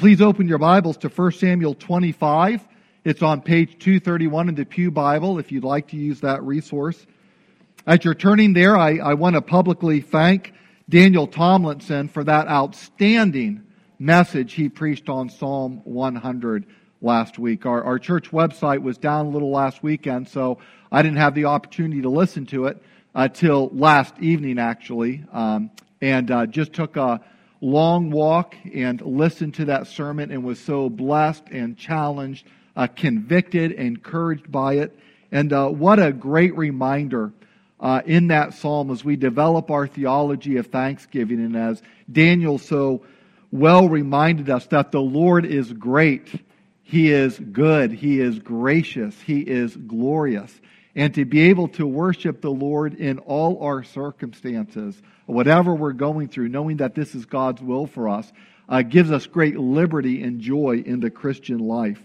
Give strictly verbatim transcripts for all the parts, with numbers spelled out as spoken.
Please open your Bibles to First Samuel twenty-five. It's on page two thirty-one in the Pew Bible, if you'd like to use that resource. As you're turning there, I, I want to publicly thank Daniel Tomlinson for that outstanding message he preached on Psalm one hundred last week. Our, our church website was down a little last weekend, so I didn't have the opportunity to listen to it uh, till last evening, actually, um, and uh, just took a long walk and listened to that sermon and was so blessed and challenged, uh, convicted, encouraged by it. And uh, what a great reminder uh, in that psalm as we develop our theology of thanksgiving, and as Daniel so well reminded us that the Lord is great, He is good, He is gracious, He is glorious. And to be able to worship the Lord in all our circumstances, whatever we're going through, knowing that this is God's will for us, uh, gives us great liberty and joy in the Christian life.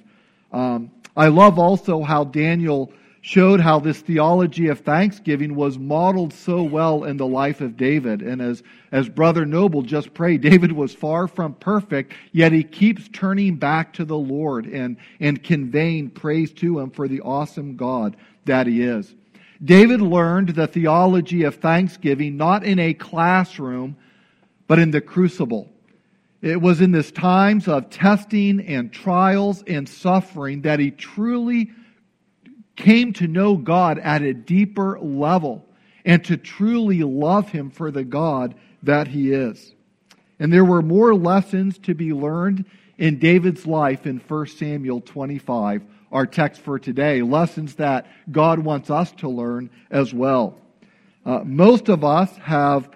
Um, I love also how Daniel showed how this theology of thanksgiving was modeled so well in the life of David. And as, as Brother Noble just prayed, David was far from perfect, yet he keeps turning back to the Lord and, and conveying praise to Him for the awesome God that He is. David learned the theology of thanksgiving not in a classroom, but in the crucible. It was in these times of testing and trials and suffering that he truly came to know God at a deeper level and to truly love Him for the God that He is. And there were more lessons to be learned in David's life in First Samuel twenty-five, our text for today, lessons that God wants us to learn as well. Uh, most of us have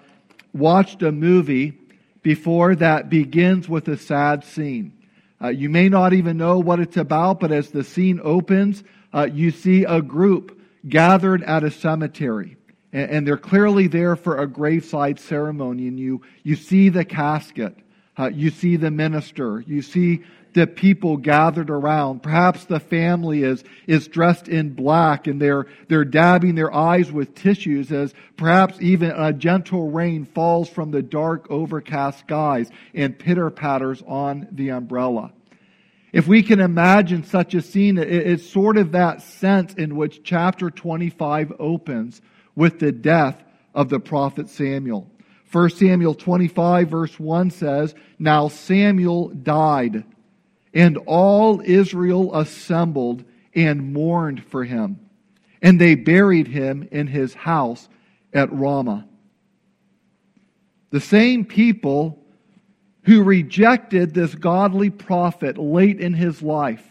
watched a movie before that begins with a sad scene. Uh, you may not even know what it's about, but as the scene opens, uh, you see a group gathered at a cemetery, and, and they're clearly there for a graveside ceremony, and you, you see the casket, uh, you see the minister, you see the people gathered around. Perhaps the family is is dressed in black, and they're they're dabbing their eyes with tissues as perhaps even a gentle rain falls from the dark overcast skies and pitter-patters on the umbrella. If we can imagine such a scene, it, it's sort of that sense in which chapter twenty-five opens with the death of the prophet Samuel. First Samuel twenty-five verse one says, "Now Samuel died, and all Israel assembled and mourned for him. And they buried him in his house at Ramah." The same people who rejected this godly prophet late in his life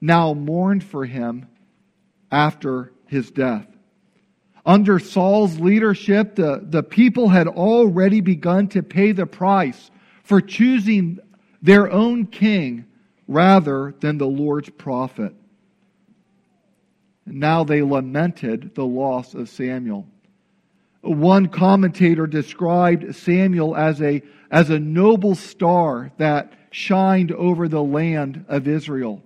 now mourned for him after his death. Under Saul's leadership, the, the people had already begun to pay the price for choosing their own king rather than the Lord's prophet. Now they lamented the loss of Samuel. One commentator described Samuel as a, as a noble star that shined over the land of Israel.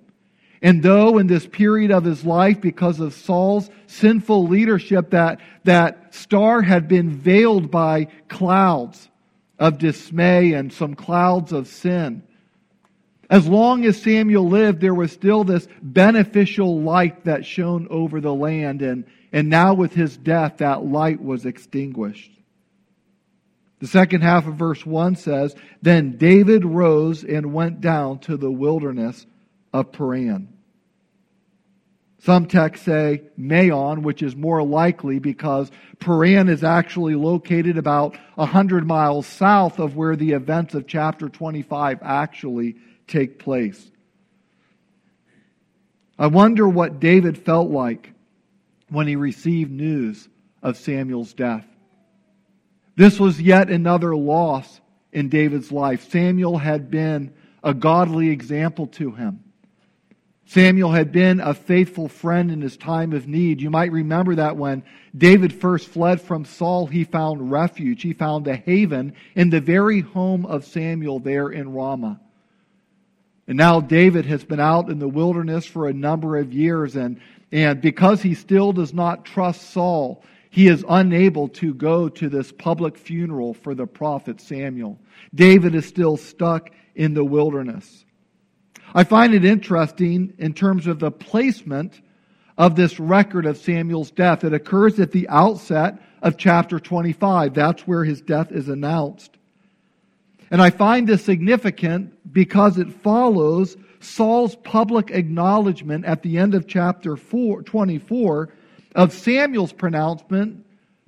And though in this period of his life, because of Saul's sinful leadership, that, that star had been veiled by clouds of dismay and some clouds of sin, as long as Samuel lived, there was still this beneficial light that shone over the land, and, and now with his death, that light was extinguished. The second half of verse one says, "Then David rose and went down to the wilderness of Paran." Some texts say Maon, which is more likely because Paran is actually located about one hundred miles south of where the events of chapter twenty-five actually take place. I wonder what David felt like when he received news of Samuel's death. This was yet another loss in David's life. Samuel had been a godly example to him. Samuel had been a faithful friend in his time of need. You might remember that when David first fled from Saul, he found refuge. He found a haven in the very home of Samuel there in Ramah. And now David has been out in the wilderness for a number of years, and, and because he still does not trust Saul, He is unable to go to this public funeral for the prophet Samuel. David is still stuck in the wilderness. I find it interesting in terms of the placement of this record of Samuel's death. It occurs at the outset of chapter twenty-five. That's where his death is announced. And I find this significant because it follows Saul's public acknowledgement at the end of chapter twenty-four of Samuel's pronouncement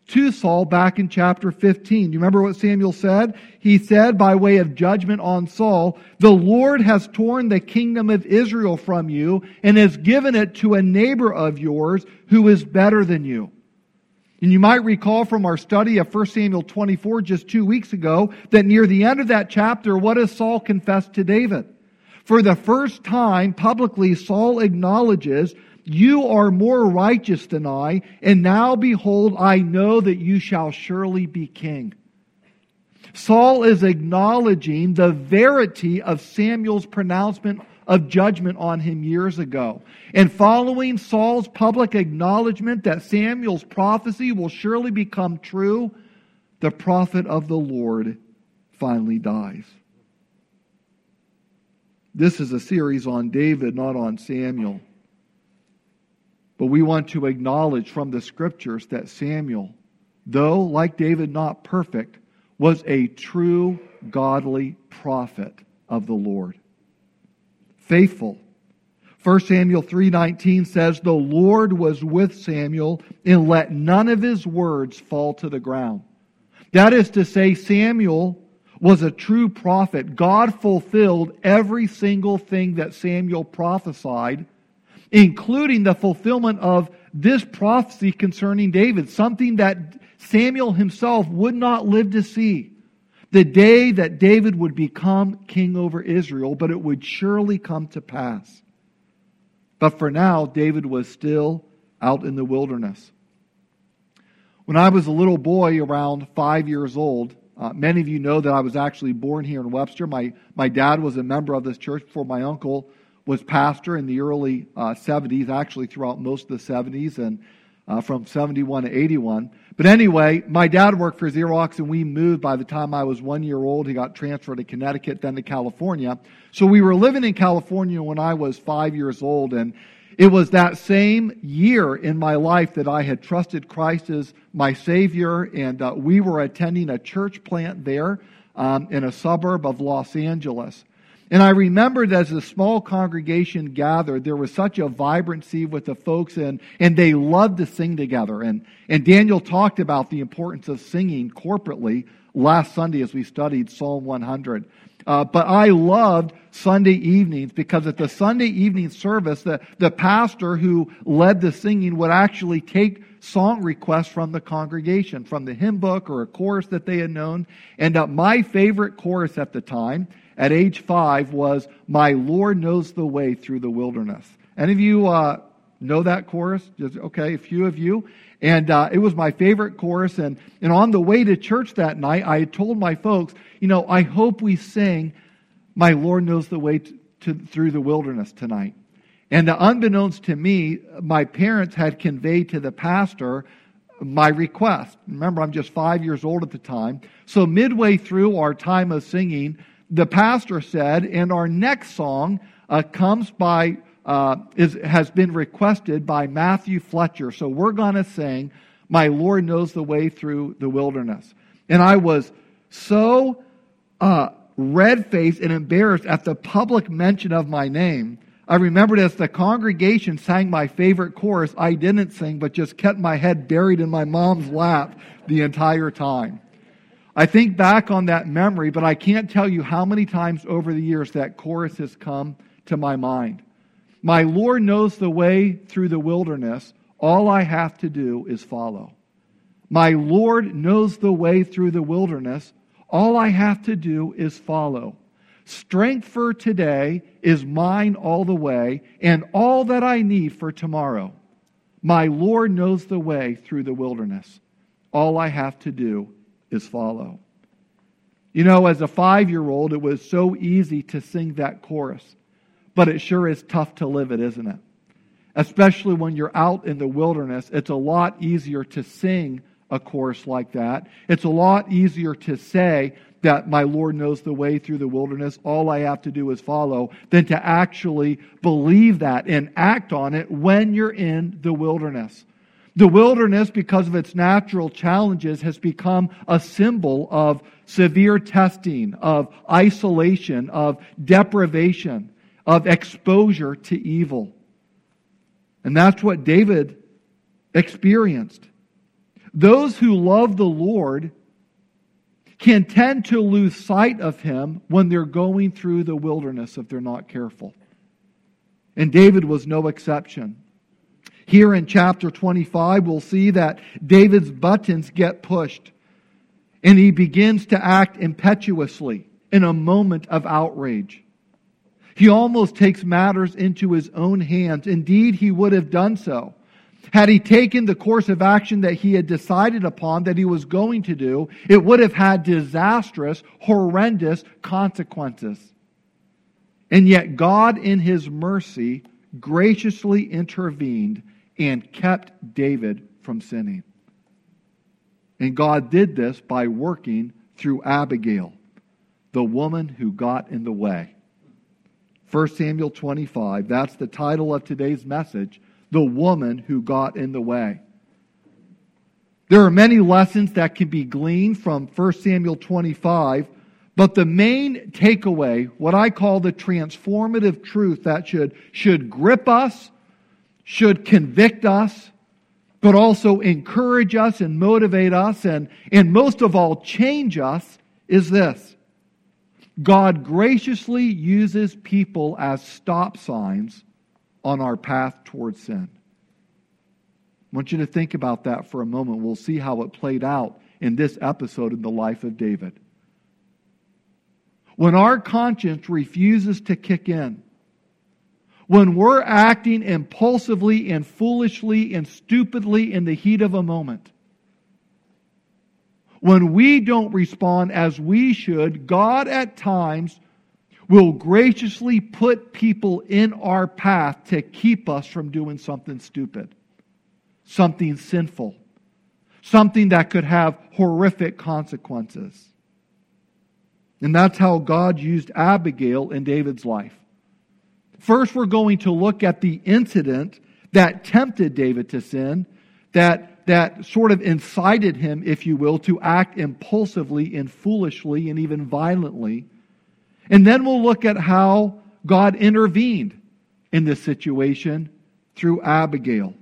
to Saul back in chapter fifteen. You remember what Samuel said? He said, by way of judgment on Saul, the Lord has torn the kingdom of Israel from you and has given it to a neighbor of yours who is better than you. And you might recall from our study of First Samuel twenty-four just two weeks ago that near the end of that chapter, what does Saul confess to David? For the first time, publicly, Saul acknowledges, you are more righteous than I, and now behold, I know that you shall surely be king. Saul is acknowledging the verity of Samuel's pronouncement of judgment on him years ago. And following Saul's public acknowledgement that Samuel's prophecy will surely become true, the prophet of the Lord finally dies. This is a series on David, not on Samuel. But we want to acknowledge from the Scriptures that Samuel, though like David not perfect, was a true godly prophet of the Lord. Faithful. First Samuel three nineteen says, the Lord was with Samuel and let none of his words fall to the ground. That is to say, Samuel was a true prophet. God fulfilled every single thing that Samuel prophesied, including the fulfillment of this prophecy concerning David, something that Samuel himself would not live to see, the day that David would become king over Israel, but it would surely come to pass. But for now, David was still out in the wilderness. When I was a little boy, around five years old, Uh, many of you know that I was actually born here in Webster. My my dad was a member of this church before my uncle was pastor in the early uh, seventies, actually throughout most of the seventies, and uh, from seventy-one to eighty-one. But anyway, my dad worked for Xerox, and we moved by the time I was one year old. He got transferred to Connecticut, then to California. So we were living in California when I was five years old, and it was that same year in my life that I had trusted Christ as my Savior, and uh, we were attending a church plant there um, in a suburb of Los Angeles. And I remembered as the small congregation gathered, there was such a vibrancy with the folks, and, and they loved to sing together. And, and Daniel talked about the importance of singing corporately last Sunday as we studied Psalm one hundred. Uh, but I loved Sunday evenings because at the Sunday evening service, the, the pastor who led the singing would actually take song requests from the congregation, from the hymn book or a chorus that they had known. And uh, my favorite chorus at the time, at age five, was My Lord Knows the Way Through the Wilderness. Any of you uh, know that chorus? Just, okay, a few of you. And uh, it was my favorite chorus. And, and on the way to church that night, I had told my folks, you know, I hope we sing My Lord Knows the Way to, to, Through the Wilderness tonight. And uh, unbeknownst to me, my parents had conveyed to the pastor my request. Remember, I'm just five years old at the time. So midway through our time of singing, the pastor said, and our next song uh, comes by... Uh, is, has been requested by Matthew Fletcher. So we're going to sing, My Lord Knows the Way Through the Wilderness. And I was so uh, red-faced and embarrassed at the public mention of my name. I remembered as the congregation sang my favorite chorus, I didn't sing, but just kept my head buried in my mom's lap the entire time. I think back on that memory, but I can't tell you how many times over the years that chorus has come to my mind. My Lord knows the way through the wilderness. All I have to do is follow. My Lord knows the way through the wilderness. All I have to do is follow. Strength for today is mine all the way, and all that I need for tomorrow. My Lord knows the way through the wilderness. All I have to do is follow. You know, as a five-year-old, it was so easy to sing that chorus. But it sure is tough to live it, isn't it? especially when you're out in the wilderness, it's a lot easier to sing a chorus like that. It's a lot easier to say that my Lord knows the way through the wilderness, all I have to do is follow, than to actually believe that and act on it when you're in the wilderness. The wilderness, because of its natural challenges, has become a symbol of severe testing, of isolation, of deprivation, of exposure to evil. And that's what David experienced. Those who love the Lord can tend to lose sight of Him when they're going through the wilderness if they're not careful. And David was no exception. Here in chapter twenty-five, we'll see that David's buttons get pushed, and he begins to act impetuously in a moment of outrage. He almost takes matters into his own hands. Indeed, he would have done so. Had he taken the course of action that he had decided upon that he was going to do, it would have had disastrous, horrendous consequences. And yet God, in His mercy, graciously intervened and kept David from sinning. And God did this by working through Abigail, the woman who got in the way. First Samuel twenty-five, that's the title of today's message, The Woman Who Got in the Way. There are many lessons that can be gleaned from First Samuel twenty-five, but the main takeaway, what I call the transformative truth that should, should grip us, should convict us, but also encourage us and motivate us, and, and most of all change us, is this. God graciously uses people as stop signs on our path towards sin. I want you to think about that for a moment. We'll see how it played out in this episode in the life of David. When our conscience refuses to kick in, when we're acting impulsively and foolishly and stupidly in the heat of a moment, when we don't respond as we should, God at times will graciously put people in our path to keep us from doing something stupid, something sinful, something that could have horrific consequences. And that's how God used Abigail in David's life. First, we're going to look at the incident that tempted David to sin, that that sort of incited him, if you will, to act impulsively and foolishly and even violently. And then we'll look at how God intervened in this situation through Abigail.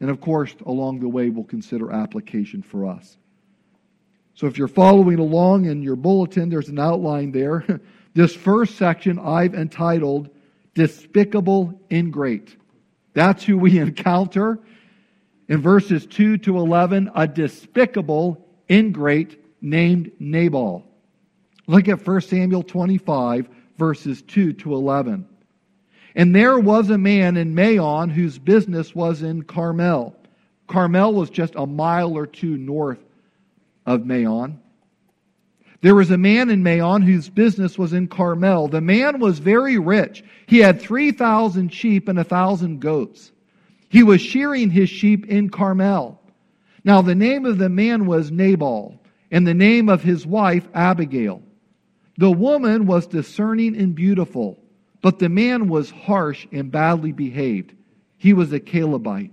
And of course, along the way, we'll consider application for us. So if you're following along in your bulletin, there's an outline there. This first section I've entitled, Despicable Ingrate. That's who we encounter in verses two to eleven, a despicable ingrate named Nabal. Look at First Samuel twenty-five, verses two to eleven. And there was a man in Maon whose business was in Carmel. Carmel was just a mile or two north of Maon. There was a man in Maon whose business was in Carmel. The man was very rich. He had three thousand sheep and one thousand goats. He was shearing his sheep in Carmel. Now the name of the man was Nabal, and the name of his wife Abigail. The woman was discerning and beautiful, but the man was harsh and badly behaved. He was a Calebite.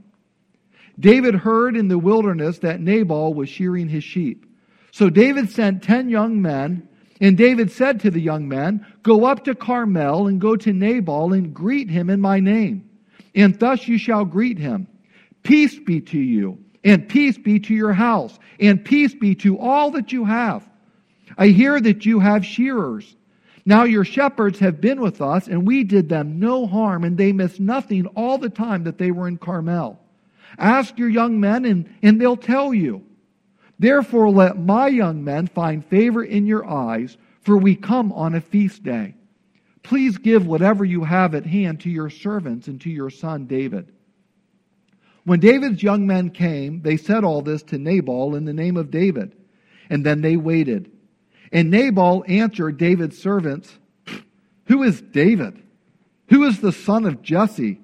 David heard in the wilderness that Nabal was shearing his sheep. So David sent ten young men, and David said to the young men, Go up to Carmel and go to Nabal and greet him in my name. And thus you shall greet him. Peace be to you, and peace be to your house, and peace be to all that you have. I hear that you have shearers. Now your shepherds have been with us, and we did them no harm, and they missed nothing all the time that they were in Carmel. Ask your young men, and, and they'll tell you. Therefore let my young men find favor in your eyes, for we come on a feast day. Please give whatever you have at hand to your servants and to your son David. When David's young men came, they said all this to Nabal in the name of David. And then they waited. And Nabal answered David's servants, Who is David? Who is the son of Jesse?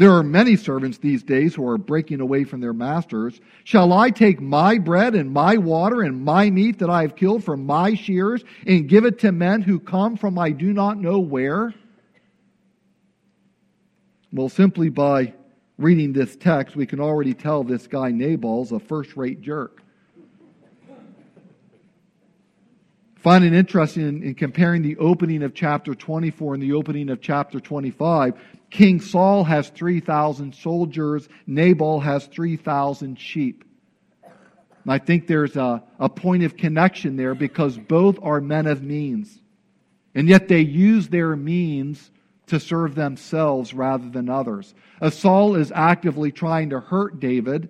There are many servants these days who are breaking away from their masters. Shall I take my bread and my water and my meat that I have killed from my shears and give it to men who come from I do not know where? Well, simply by reading this text, we can already tell this guy Nabal's a first-rate jerk. I find it interesting in, in comparing the opening of chapter twenty-four and the opening of chapter twenty-five. King Saul has three thousand soldiers. Nabal has three thousand sheep. And I think there's a, a point of connection there because both are men of means. And yet they use their means to serve themselves rather than others. As Saul is actively trying to hurt David,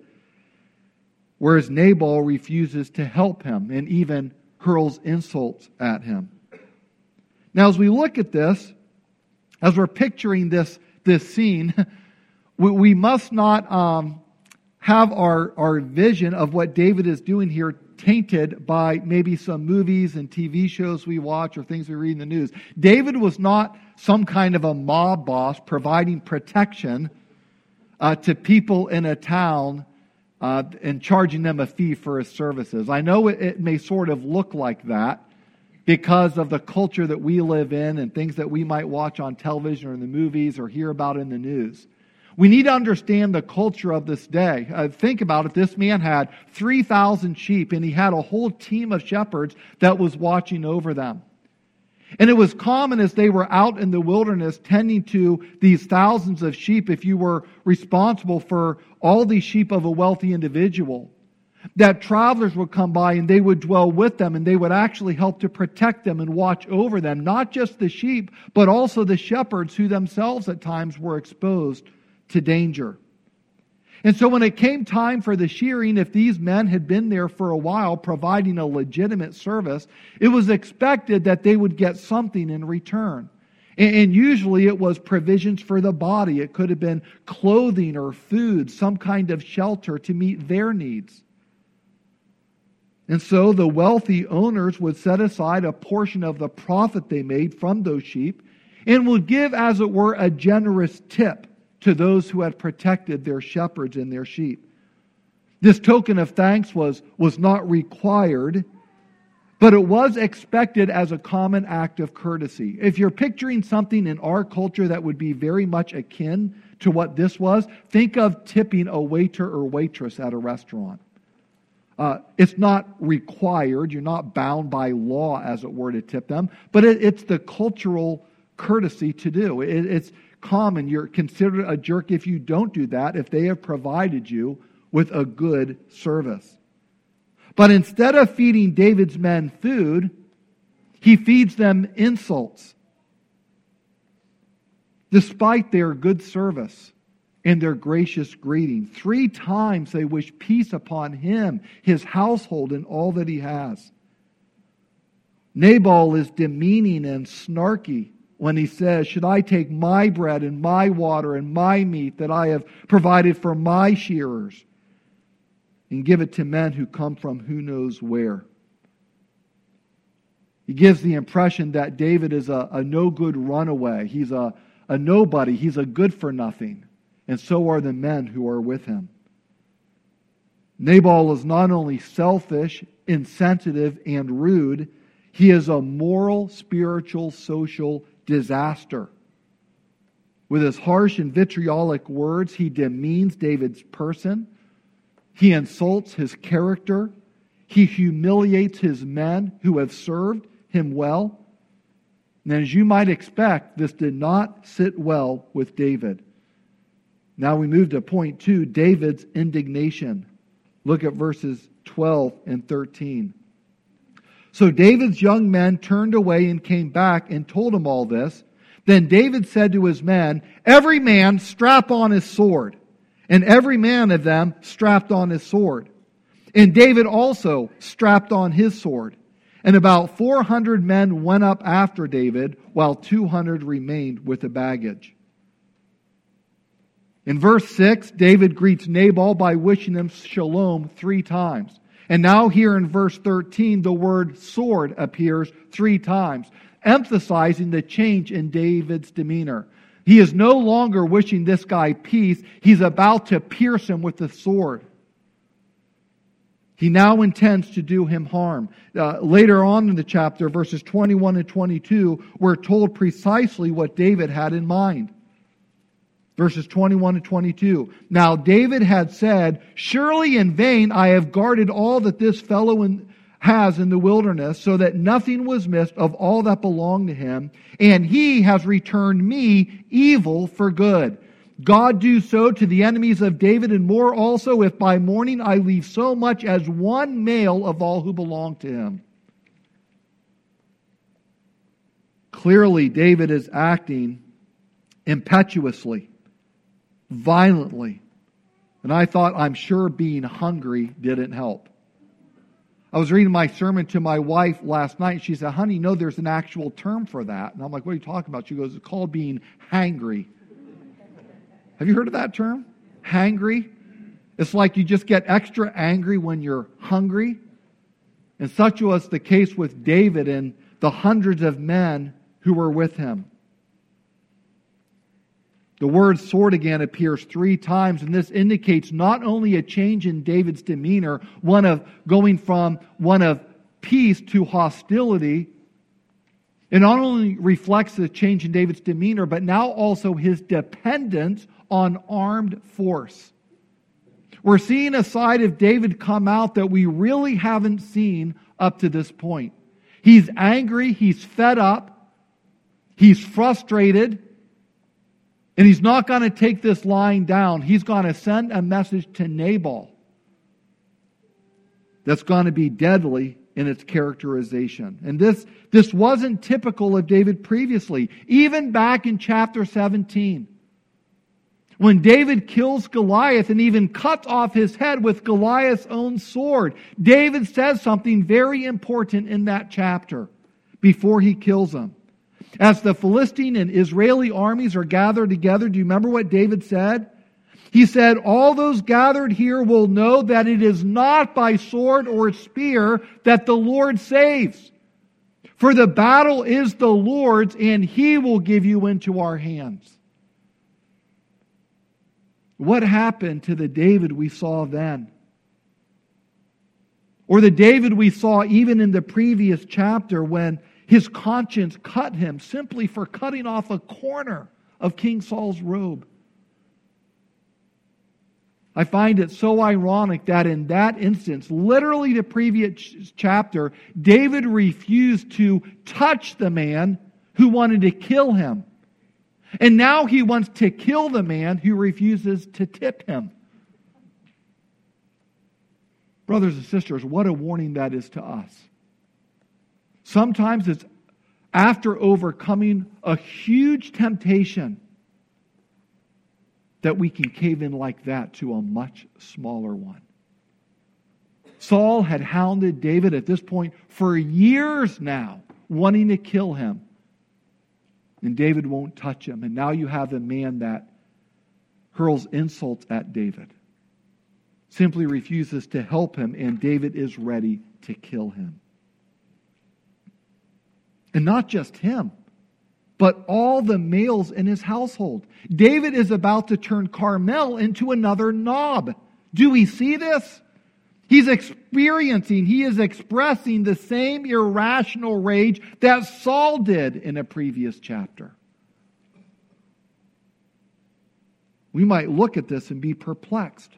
whereas Nabal refuses to help him and even hurls insults at him. Now, as we look at this, as we're picturing this this scene, we, we must not um, have our, our vision of what David is doing here tainted by maybe some movies and T V shows we watch or things we read in the news. David was not some kind of a mob boss providing protection uh, to people in a town uh, and charging them a fee for his services. I know it, it may sort of look like that, because of the culture that we live in and things that we might watch on television or in the movies or hear about in the news. We need to understand the culture of this day. Uh, think about it. This man had three thousand sheep and he had a whole team of shepherds that was watching over them. And it was common as they were out in the wilderness tending to these thousands of sheep, if you were responsible for all the sheep of a wealthy individual, that travelers would come by and they would dwell with them and they would actually help to protect them and watch over them, not just the sheep, but also the shepherds who themselves at times were exposed to danger. And so when it came time for the shearing, if these men had been there for a while providing a legitimate service, it was expected that they would get something in return. And usually it was provisions for the body. It could have been clothing or food, some kind of shelter to meet their needs. And so the wealthy owners would set aside a portion of the profit they made from those sheep and would give, as it were, a generous tip to those who had protected their shepherds and their sheep. This token of thanks was, was not required, but it was expected as a common act of courtesy. If you're picturing something in our culture that would be very much akin to what this was, think of tipping a waiter or waitress at a restaurant. Uh, it's not required. You're not bound by law, as it were, to tip them. But it, it's the cultural courtesy to do. It, it's common. You're considered a jerk if you don't do that, if they have provided you with a good service. But instead of feeding David's men food, he feeds them insults. Despite their good service and their gracious greeting. Three times they wish peace upon him, his household, and all that he has. Nabal is demeaning and snarky when he says, "Should I take my bread and my water and my meat that I have provided for my shearers and give it to men who come from who knows where?" He gives the impression that David is a, a no-good runaway. He's a, a nobody. He's a good-for-nothing. And so are the men who are with him. Nabal is not only selfish, insensitive, and rude, he is a moral, spiritual, social disaster. With his harsh and vitriolic words, he demeans David's person. He insults his character. He humiliates his men who have served him well. And as you might expect, this did not sit well with David. Now we move to point two, David's indignation. Look at verses twelve and thirteen. So David's young men turned away and came back and told him all this. Then David said to his men, "Every man strap on his sword." And every man of them strapped on his sword. And David also strapped on his sword. And about four hundred men went up after David, while two hundred remained with the baggage. In verse six, David greets Nabal by wishing him shalom three times. And now here in verse thirteen, the word sword appears three times, emphasizing the change in David's demeanor. He is no longer wishing this guy peace. He's about to pierce him with the sword. He now intends to do him harm. Uh, later on in the chapter, verses twenty-one and twenty-two, we're told precisely what David had in mind. Verses twenty-one and twenty-two. Now David had said, "Surely in vain I have guarded all that this fellow in, has in the wilderness, so that nothing was missed of all that belonged to him, and he has returned me evil for good. God do so to the enemies of David and more also, if by morning I leave so much as one male of all who belong to him." Clearly, David is acting impetuously, violently. And I thought, I'm sure being hungry didn't help. I was reading my sermon to my wife last night, and she said, "Honey, no, there's an actual term for that." And I'm like, "What are you talking about?" She goes, "It's called being hangry." Have you heard of that term? Hangry? It's like you just get extra angry when you're hungry. And such was the case with David and the hundreds of men who were with him. The word sword again appears three times, and this indicates not only a change in David's demeanor, one of going from one of peace to hostility. It not only reflects the change in David's demeanor, but now also his dependence on armed force. We're seeing a side of David come out that we really haven't seen up to this point. He's angry, he's fed up, he's frustrated, and he's not going to take this lying down. He's going to send a message to Nabal that's going to be deadly in its characterization. And this, this wasn't typical of David previously. Even back in chapter seventeen, when David kills Goliath and even cuts off his head with Goliath's own sword, David says something very important in that chapter before he kills him. As the Philistine and Israeli armies are gathered together, do you remember what David said? He said, "All those gathered here will know that it is not by sword or spear that the Lord saves. For the battle is the Lord's, and He will give you into our hands." What happened to the David we saw then? Or the David we saw even in the previous chapter when his conscience cut him simply for cutting off a corner of King Saul's robe? I find it so ironic that in that instance, literally the previous chapter, David refused to touch the man who wanted to kill him. And now he wants to kill the man who refuses to tip him. Brothers and sisters, what a warning that is to us. Sometimes it's after overcoming a huge temptation that we can cave in like that to a much smaller one. Saul had hounded David at this point for years now, wanting to kill him. And David won't touch him. And now you have a man that hurls insults at David, simply refuses to help him, and David is ready to kill him. And not just him, but all the males in his household. David is about to turn Carmel into another Nob. Do we see this? He's experiencing, he is expressing the same irrational rage that Saul did in a previous chapter. We might look at this and be perplexed.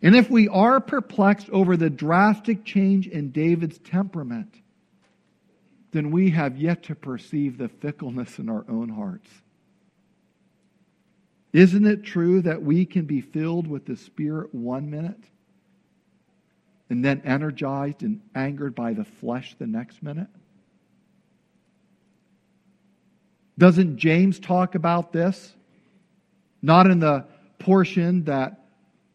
And if we are perplexed over the drastic change in David's temperament, then we have yet to perceive the fickleness in our own hearts. Isn't it true that we can be filled with the Spirit one minute and then energized and angered by the flesh the next minute? Doesn't James talk about this? Not in the portion that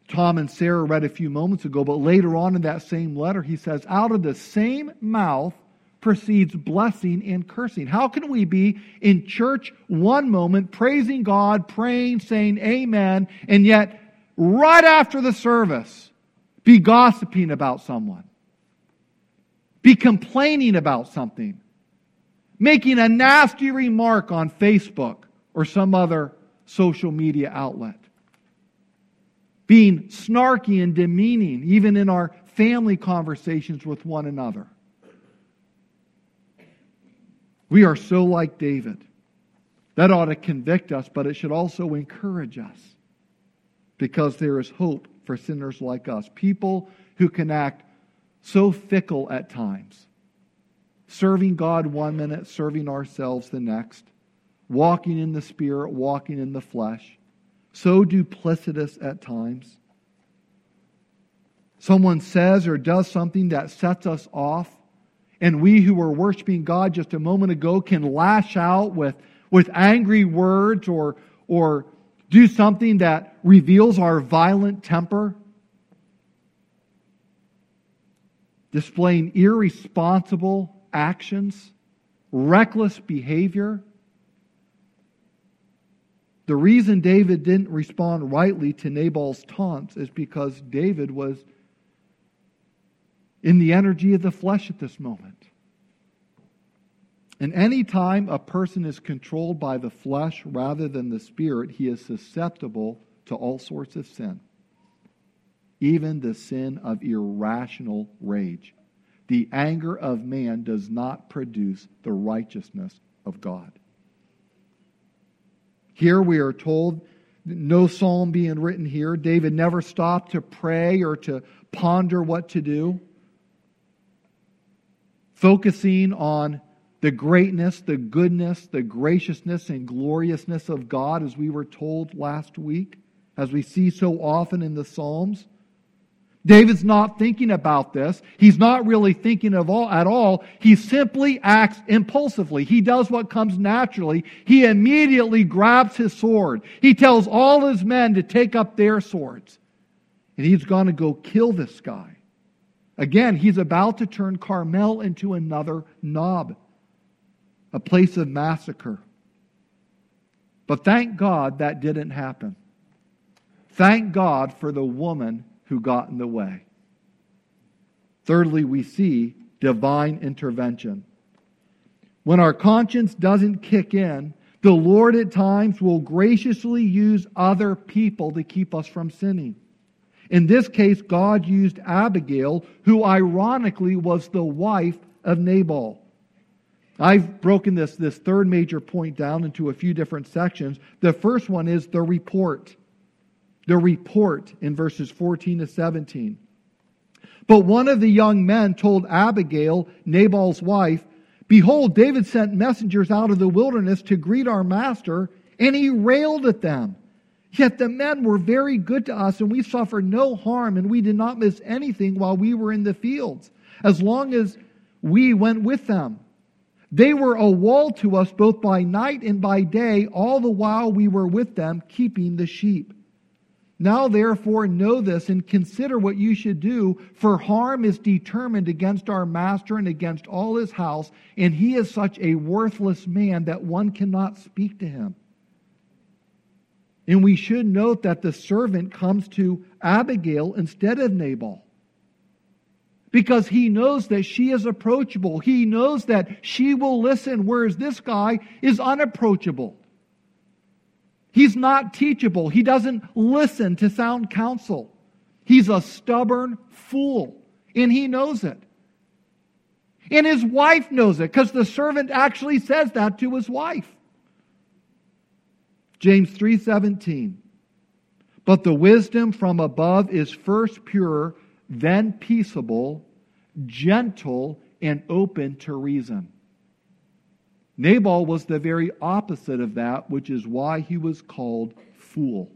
Tom and Sarah read a few moments ago, but later on in that same letter, he says, "Out of the same mouth proceeds blessing and cursing." How can we be in church one moment, praising God, praying, saying amen, and yet right after the service be gossiping about someone, be complaining about something, making a nasty remark on Facebook or some other social media outlet. Being snarky and demeaning, even in our family conversations with one another. We are so like David. That ought to convict us, but it should also encourage us. Because there is hope for sinners like us. People who can act so fickle at times. Serving God one minute, serving ourselves the next. Walking in the Spirit, walking in the flesh. So duplicitous at times. Someone says or does something that sets us off. And we who were worshiping God just a moment ago can lash out with, with angry words or or do something that reveals our violent temper. Displaying irresponsible actions, reckless behavior. The reason David didn't respond rightly to Nabal's taunts is because David was in the energy of the flesh at this moment. And any time a person is controlled by the flesh rather than the Spirit, he is susceptible to all sorts of sin. Even the sin of irrational rage. The anger of man does not produce the righteousness of God. Here we are told, no psalm being written here. David never stopped to pray or to ponder what to do. Focusing on the greatness, the goodness, the graciousness, and gloriousness of God, as we were told last week, as we see so often in the Psalms. David's not thinking about this. He's not really thinking of all, at all. He simply acts impulsively. He does what comes naturally. He immediately grabs his sword. He tells all his men to take up their swords. And he's going to go kill this guy. Again, he's about to turn Carmel into another Nob, a place of massacre. But thank God that didn't happen. Thank God for the woman who got in the way. Thirdly, we see divine intervention. When our conscience doesn't kick in, the Lord at times will graciously use other people to keep us from sinning. In this case, God used Abigail, who ironically was the wife of Nabal. I've broken this, this third major point down into a few different sections. The first one is the report. The report in verses fourteen to seventeen. But one of the young men told Abigail, Nabal's wife, "Behold, David sent messengers out of the wilderness to greet our master, and he railed at them. Yet the men were very good to us, and we suffered no harm, and we did not miss anything while we were in the fields, as long as we went with them. They were a wall to us both by night and by day, all the while we were with them, keeping the sheep. Now therefore know this and consider what you should do, for harm is determined against our master and against all his house, and he is such a worthless man that one cannot speak to him." And we should note that the servant comes to Abigail instead of Nabal, because he knows that she is approachable. He knows that she will listen, whereas this guy is unapproachable. He's not teachable. He doesn't listen to sound counsel. He's a stubborn fool, and he knows it. And his wife knows it, because the servant actually says that to his wife. James three seventeen, "But the wisdom from above is first pure, then peaceable, gentle, and open to reason." Nabal was the very opposite of that, which is why he was called fool.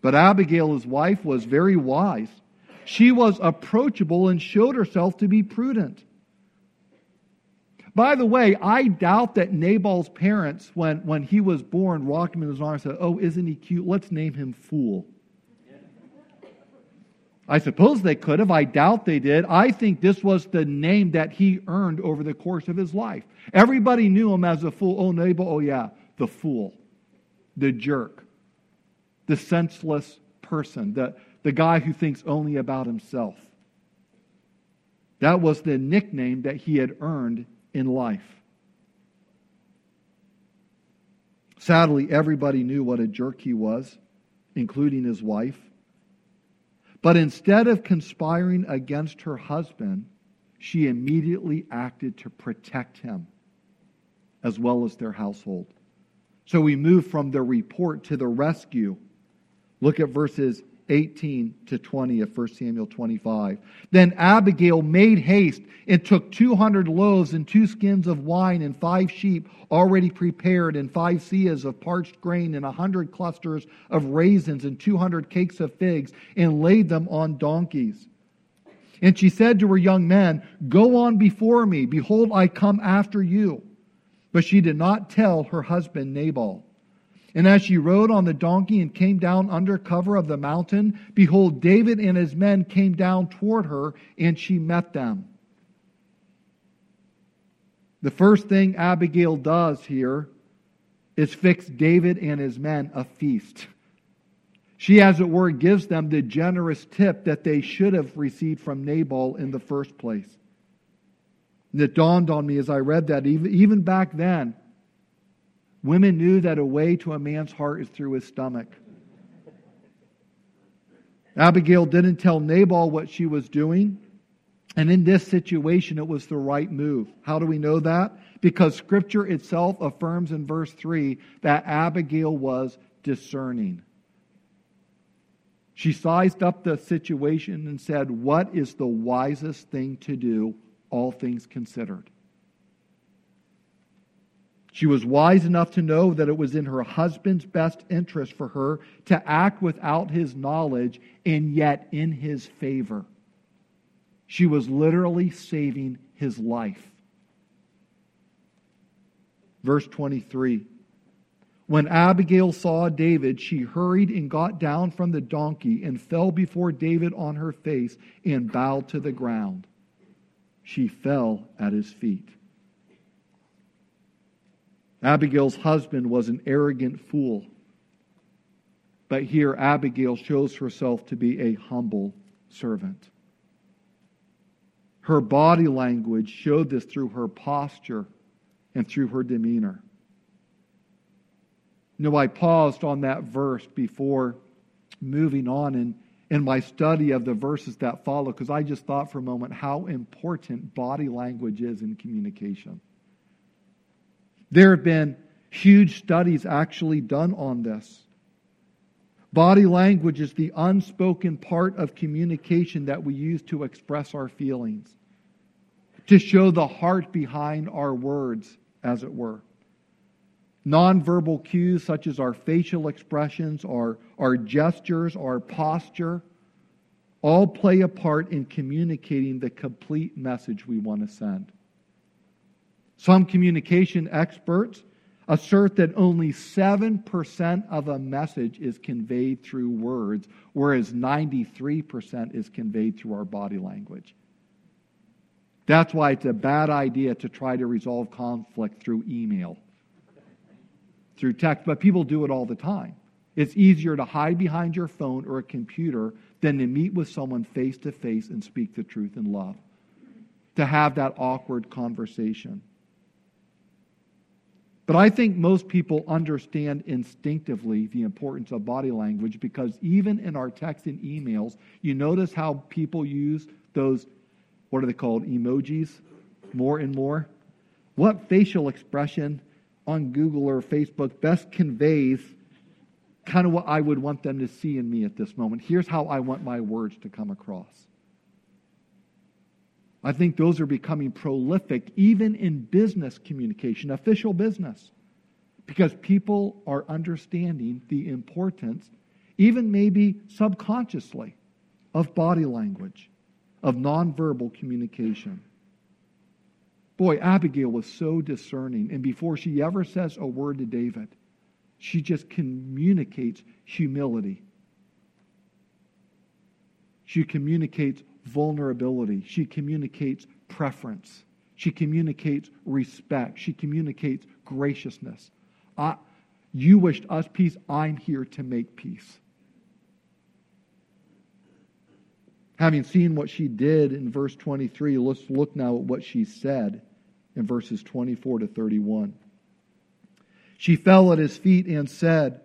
But Abigail, his wife, was very wise. She was approachable and showed herself to be prudent. By the way, I doubt that Nabal's parents, when, when he was born, rocked him in his arms and said, "Oh, isn't he cute? Let's name him Fool." I suppose they could have. I doubt they did. I think this was the name that he earned over the course of his life. Everybody knew him as a fool. "Oh, Nabal, oh yeah, the fool, the jerk, the senseless person, the, the guy who thinks only about himself." That was the nickname that he had earned in life. Sadly, everybody knew what a jerk he was, including his wife. But instead of conspiring against her husband, she immediately acted to protect him, as well as their household. So we move from the report to the rescue. Look at verses eighteen to twenty of First Samuel twenty-five. Then Abigail made haste and took two hundred loaves and two skins of wine and five sheep already prepared and five seahs of parched grain and a hundred clusters of raisins and two hundred cakes of figs and laid them on donkeys. And she said to her young men, "Go on before me. Behold, I come after you." But she did not tell her husband Nabal. And as she rode on the donkey and came down under cover of the mountain, behold, David and his men came down toward her, and she met them. The first thing Abigail does here is fix David and his men a feast. She, as it were, gives them the generous tip that they should have received from Nabal in the first place. And it dawned on me as I read that even back then, women knew that a way to a man's heart is through his stomach. Abigail didn't tell Nabal what she was doing. And in this situation, it was the right move. How do we know that? Because Scripture itself affirms in verse three that Abigail was discerning. She sized up the situation and said, "What is the wisest thing to do, all things considered?" She was wise enough to know that it was in her husband's best interest for her to act without his knowledge and yet in his favor. She was literally saving his life. Verse twenty-three. When Abigail saw David, she hurried and got down from the donkey and fell before David on her face and bowed to the ground. She fell at his feet. Abigail's husband was an arrogant fool. But here Abigail shows herself to be a humble servant. Her body language showed this through her posture and through her demeanor. You know, I paused on that verse before moving on in, in my study of the verses that follow, because I just thought for a moment how important body language is in communication. There have been huge studies actually done on this. Body language is the unspoken part of communication that we use to express our feelings, to show the heart behind our words, as it were. Nonverbal cues such as our facial expressions, our, our gestures, our posture, all play a part in communicating the complete message we want to send. Some communication experts assert that only seven percent of a message is conveyed through words, whereas ninety-three percent is conveyed through our body language. That's why it's a bad idea to try to resolve conflict through email, through text, but people do it all the time. It's easier to hide behind your phone or a computer than to meet with someone face-to-face and speak the truth in love, to have that awkward conversation. But I think most people understand instinctively the importance of body language, because even in our texts and emails, you notice how people use those, what are they called, emojis, more and more. What facial expression on Google or Facebook best conveys kind of what I would want them to see in me at this moment? Here's how I want my words to come across. I think those are becoming prolific even in business communication, official business, because people are understanding the importance, even maybe subconsciously, of body language, of nonverbal communication. Boy, Abigail was so discerning, and before she ever says a word to David, she just communicates humility. She communicates vulnerability. She communicates preference. She communicates respect. She communicates graciousness. I, you wished us peace. I'm here to make peace. Having seen what she did in verse twenty-three, let's look now at what she said in verses twenty-four to thirty-one. She fell at his feet and said,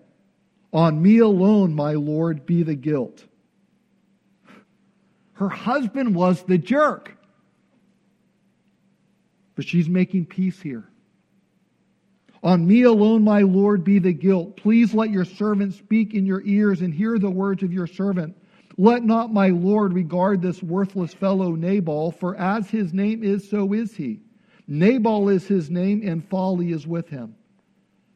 "On me alone, my Lord, be the guilt." Her husband was the jerk. But she's making peace here. "On me alone, my Lord, be the guilt. Please let your servant speak in your ears and hear the words of your servant. Let not my Lord regard this worthless fellow Nabal, for as his name is, so is he. Nabal is his name, and folly is with him.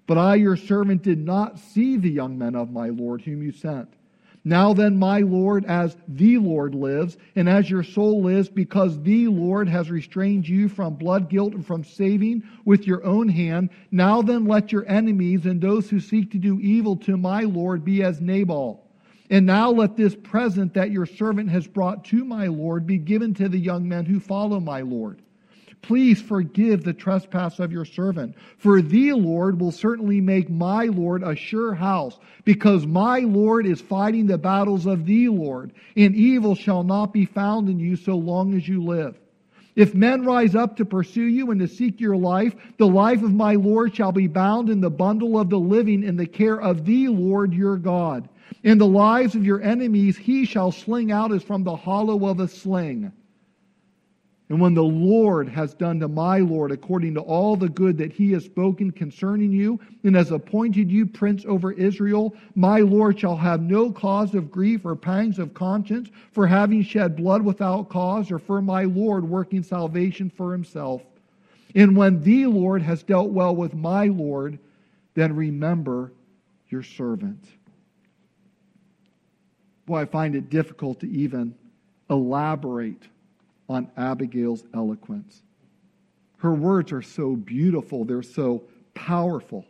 But I, your servant, did not see the young men of my Lord, whom you sent. Now then, my Lord, as the Lord lives, and as your soul lives, because the Lord has restrained you from blood guilt and from saving with your own hand, now then let your enemies and those who seek to do evil to my Lord be as Nabal. And now let this present that your servant has brought to my Lord be given to the young men who follow my Lord. Please forgive the trespass of your servant, for the Lord will certainly make my Lord a sure house, because my Lord is fighting the battles of the Lord, and evil shall not be found in you so long as you live. If men rise up to pursue you and to seek your life, the life of my Lord shall be bound in the bundle of the living in the care of the Lord your God. In the lives of your enemies he shall sling out as from the hollow of a sling. And when the Lord has done to my Lord according to all the good that he has spoken concerning you, and has appointed you prince over Israel, my Lord shall have no cause of grief or pangs of conscience for having shed blood without cause, or for my Lord working salvation for himself. And when the Lord has dealt well with my Lord, then remember your servant." Boy, I find it difficult to even elaborate on Abigail's eloquence. Her words are so beautiful. They're so powerful.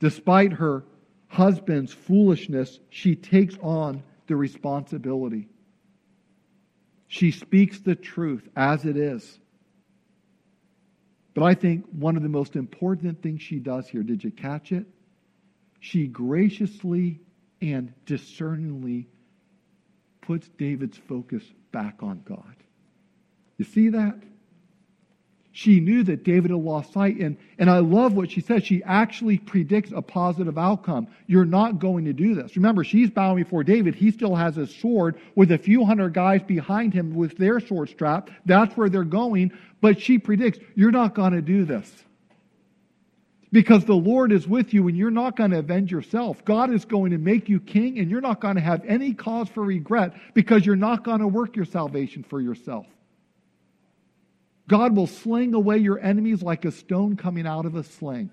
Despite her husband's foolishness, she takes on the responsibility. She speaks the truth as it is. But I think one of the most important things she does here, did you catch it? She graciously and discerningly puts David's focus back on God. You see that? She knew that David had lost sight, and, and I love what she says. She actually predicts a positive outcome. You're not going to do this. Remember, she's bowing before David. He still has his sword with a few hundred guys behind him with their sword strapped. That's where they're going, but she predicts, you're not going to do this. Because the Lord is with you and you're not going to avenge yourself. God is going to make you king and you're not going to have any cause for regret because you're not going to work your salvation for yourself. God will sling away your enemies like a stone coming out of a sling.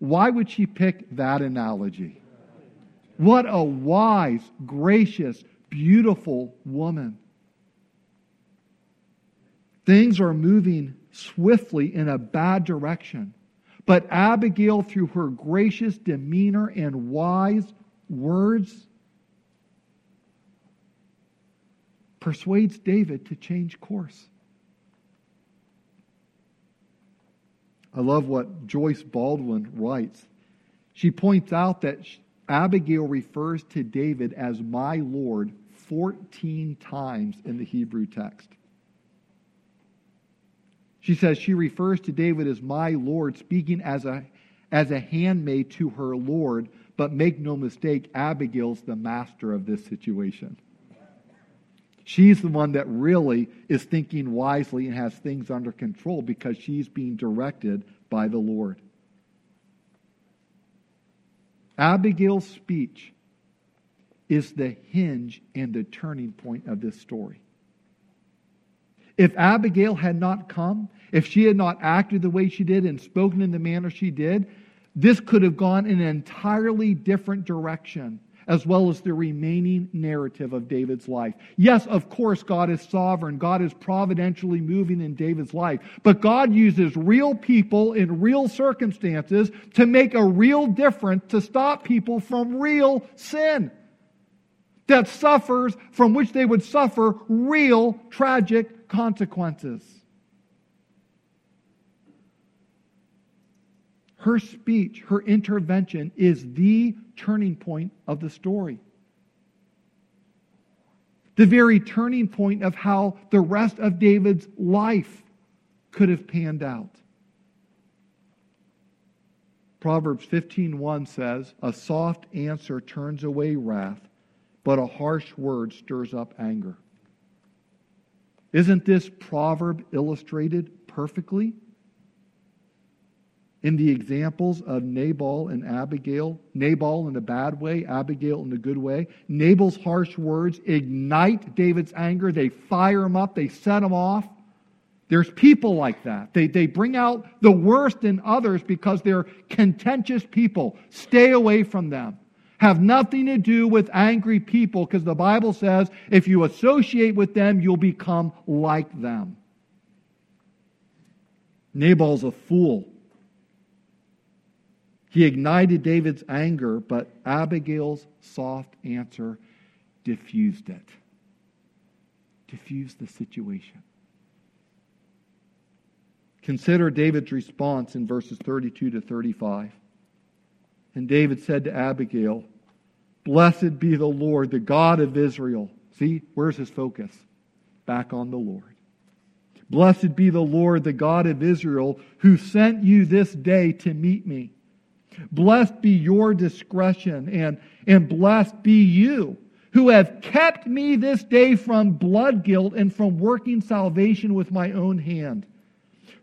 Why would she pick that analogy? What a wise, gracious, beautiful woman. Things are moving swiftly in a bad direction. But Abigail, through her gracious demeanor and wise words, persuades David to change course. I love what Joyce Baldwin writes. She points out that Abigail refers to David as my Lord fourteen times in the Hebrew text. She says she refers to David as my Lord, speaking as a, as a handmaid to her Lord, but make no mistake, Abigail's the master of this situation. She's the one that really is thinking wisely and has things under control because she's being directed by the Lord. Abigail's speech is the hinge and the turning point of this story. If Abigail had not come, if she had not acted the way she did and spoken in the manner she did, this could have gone in an entirely different direction, as well as the remaining narrative of David's life. Yes, of course, God is sovereign. God is providentially moving in David's life. But God uses real people in real circumstances to make a real difference, to stop people from real sin that suffers, from which they would suffer real tragic consequences. Her speech, her intervention is the turning point of the story. The very turning point of how the rest of David's life could have panned out. Proverbs fifteen one says, "A soft answer turns away wrath, but a harsh word stirs up anger." Isn't this proverb illustrated perfectly in the examples of Nabal and Abigail? Nabal in a bad way, Abigail in a good way. Nabal's harsh words ignite David's anger. They fire him up. They set him off. There's people like that. They, they bring out the worst in others because they're contentious people. Stay away from them. Have nothing to do with angry people, because the Bible says if you associate with them, you'll become like them. Nabal's a fool. He ignited David's anger, but Abigail's soft answer diffused it. Diffused the situation. Consider David's response in verses thirty-two to thirty-five. And David said to Abigail, "Blessed be the Lord, the God of Israel." See, where's his focus? Back on the Lord. "Blessed be the Lord, the God of Israel, who sent you this day to meet me. Blessed be your discretion, and, and blessed be you, who have kept me this day from blood guilt and from working salvation with my own hand.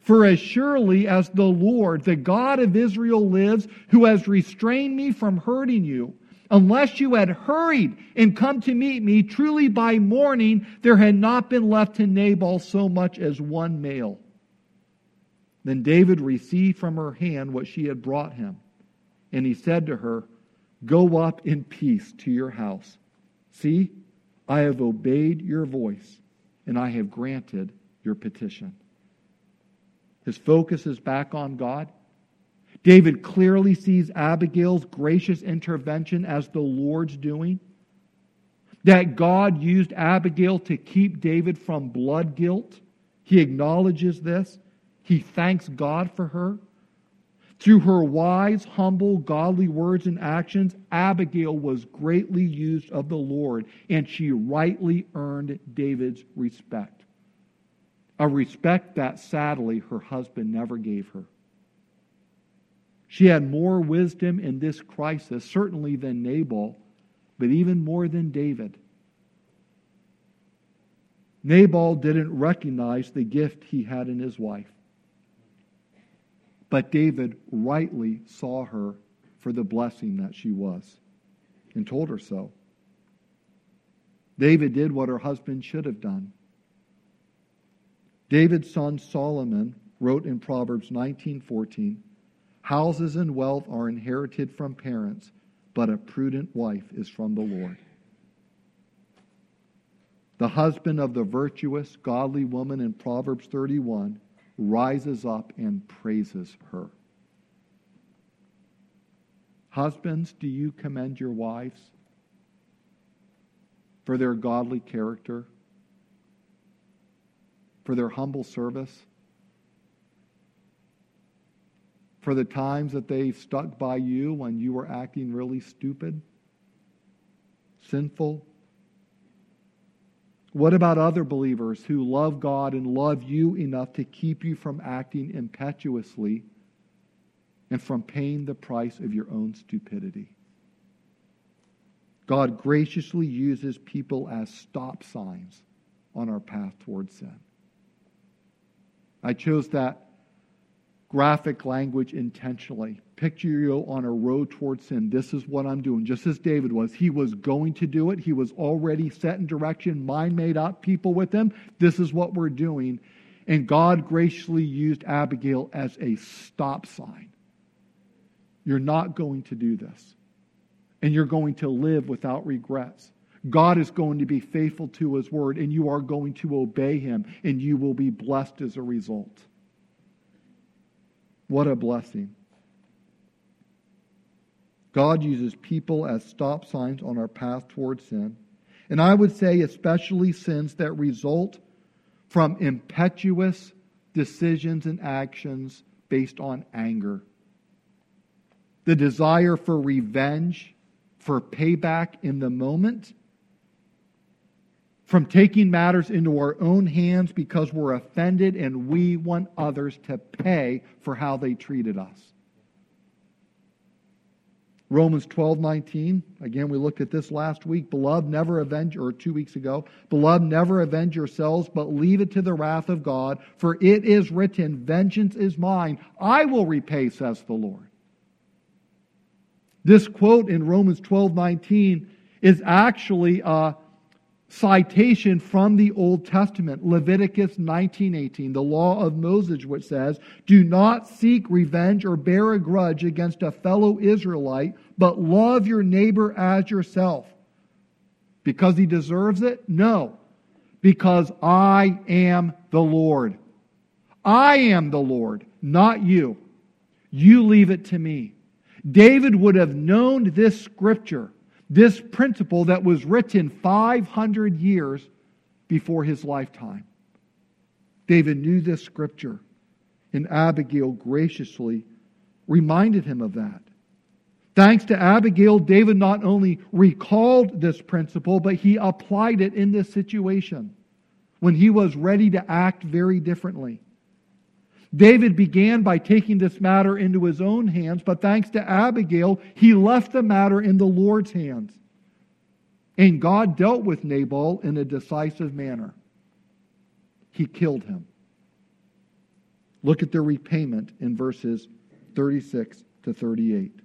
For as surely as the Lord, the God of Israel, lives, who has restrained me from hurting you, unless you had hurried and come to meet me, truly by morning there had not been left to Nabal so much as one male." Then David received from her hand what she had brought him, and he said to her, "Go up in peace to your house. See, I have obeyed your voice, and I have granted your petition." His focus is back on God. David clearly sees Abigail's gracious intervention as the Lord's doing. That God used Abigail to keep David from blood guilt. He acknowledges this. He thanks God for her. Through her wise, humble, godly words and actions, Abigail was greatly used of the Lord, and she rightly earned David's respect. A respect that, sadly, her husband never gave her. She had more wisdom in this crisis, certainly than Nabal, but even more than David. Nabal didn't recognize the gift he had in his wife, but David rightly saw her for the blessing that she was and told her so. David did what her husband should have done. David's son Solomon wrote in Proverbs nineteen fourteen, "Houses and wealth are inherited from parents, but a prudent wife is from the Lord." The husband of the virtuous, godly woman in Proverbs thirty-one rises up and praises her. Husbands, do you commend your wives for their godly character, for their humble service, for the times that they've stuck by you when you were acting really stupid, sinful? What about other believers who love God and love you enough to keep you from acting impetuously and from paying the price of your own stupidity? God graciously uses people as stop signs on our path towards sin. I chose that graphic language intentionally. Picture you on a road towards sin. This is what I'm doing, just as David was. He was going to do it. He was already set in direction, mind made up, people with him. This is what we're doing. And God graciously used Abigail as a stop sign. You're not going to do this. And you're going to live without regrets. God is going to be faithful to His word, and you are going to obey Him, and you will be blessed as a result. What a blessing. God uses people as stop signs on our path toward sin. And I would say especially sins that result from impetuous decisions and actions based on anger. The desire for revenge, for payback in the moment, from taking matters into our own hands because we're offended and we want others to pay for how they treated us. Romans twelve nineteen. Again, we looked at this last week. Beloved, never avenge, or two weeks ago. Beloved, never avenge yourselves, but leave it to the wrath of God. For it is written, vengeance is mine. I will repay, says the Lord. This quote in Romans twelve nineteen is actually a citation from the Old Testament, Leviticus nineteen eighteen, the law of Moses, which says, do not seek revenge or bear a grudge against a fellow Israelite, but love your neighbor as yourself. Because he deserves it? No. Because I am the Lord. I am the Lord, not you. You leave it to me. David would have known this scripture, this principle that was written five hundred years before his lifetime. David knew this scripture, and Abigail graciously reminded him of that. Thanks to Abigail, David not only recalled this principle, but he applied it in this situation when he was ready to act very differently. David began by taking this matter into his own hands, but thanks to Abigail, he left the matter in the Lord's hands. And God dealt with Nabal in a decisive manner. He killed him. Look at the repayment in verses thirty-six to thirty-eight.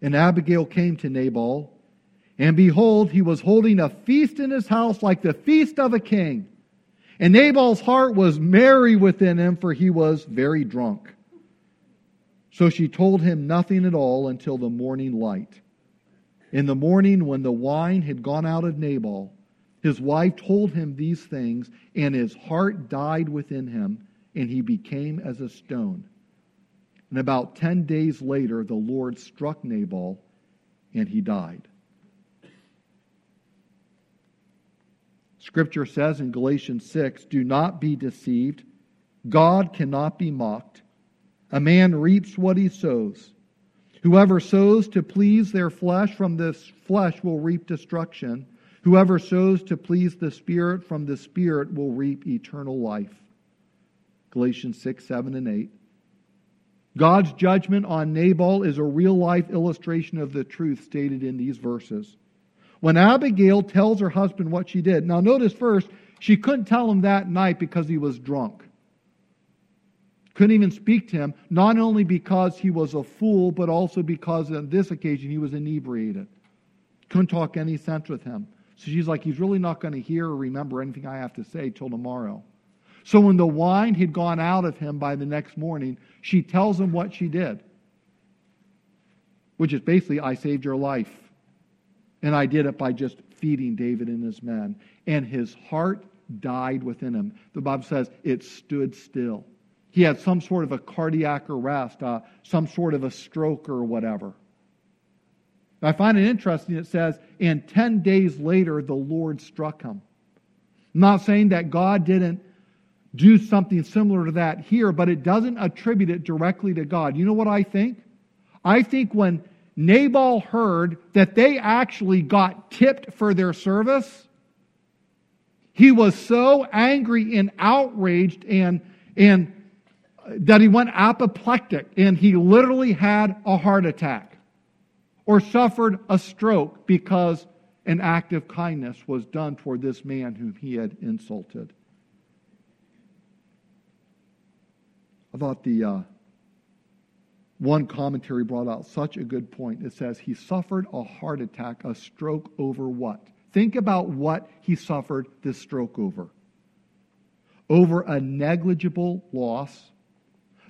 And Abigail came to Nabal, and behold, he was holding a feast in his house like the feast of a king. And Nabal's heart was merry within him, for he was very drunk. So she told him nothing at all until the morning light. In the morning, when the wine had gone out of Nabal, his wife told him these things, and his heart died within him, and he became as a stone. And about ten days later, the Lord struck Nabal, and he died. Scripture says in Galatians six, do not be deceived. God cannot be mocked. A man reaps what he sows. Whoever sows to please their flesh, from this flesh will reap destruction. Whoever sows to please the Spirit, from the Spirit will reap eternal life. Galatians six, seven, and eight. God's judgment on Nabal is a real-life illustration of the truth stated in these verses. When Abigail tells her husband what she did. Now notice first, she couldn't tell him that night because he was drunk. Couldn't even speak to him, not only because he was a fool, but also because on this occasion he was inebriated. Couldn't talk any sense with him. So she's like, he's really not going to hear or remember anything I have to say till tomorrow. So when the wine had gone out of him by the next morning, she tells him what she did. Which is basically, I saved your life. And I did it by just feeding David and his men. And his heart died within him. The Bible says it stood still. He had some sort of a cardiac arrest, uh, some sort of a stroke or whatever. I find it interesting, it says, and ten days later the Lord struck him. I'm not saying that God didn't do something similar to that here, but it doesn't attribute it directly to God. You know what I think? I think when Nabal heard that they actually got tipped for their service, he was so angry and outraged and, and that he went apoplectic, and he literally had a heart attack or suffered a stroke because an act of kindness was done toward this man whom he had insulted. I thought the... Uh, One commentary brought out such a good point. It says he suffered a heart attack, a stroke over what? Think about what he suffered this stroke over. Over a negligible loss,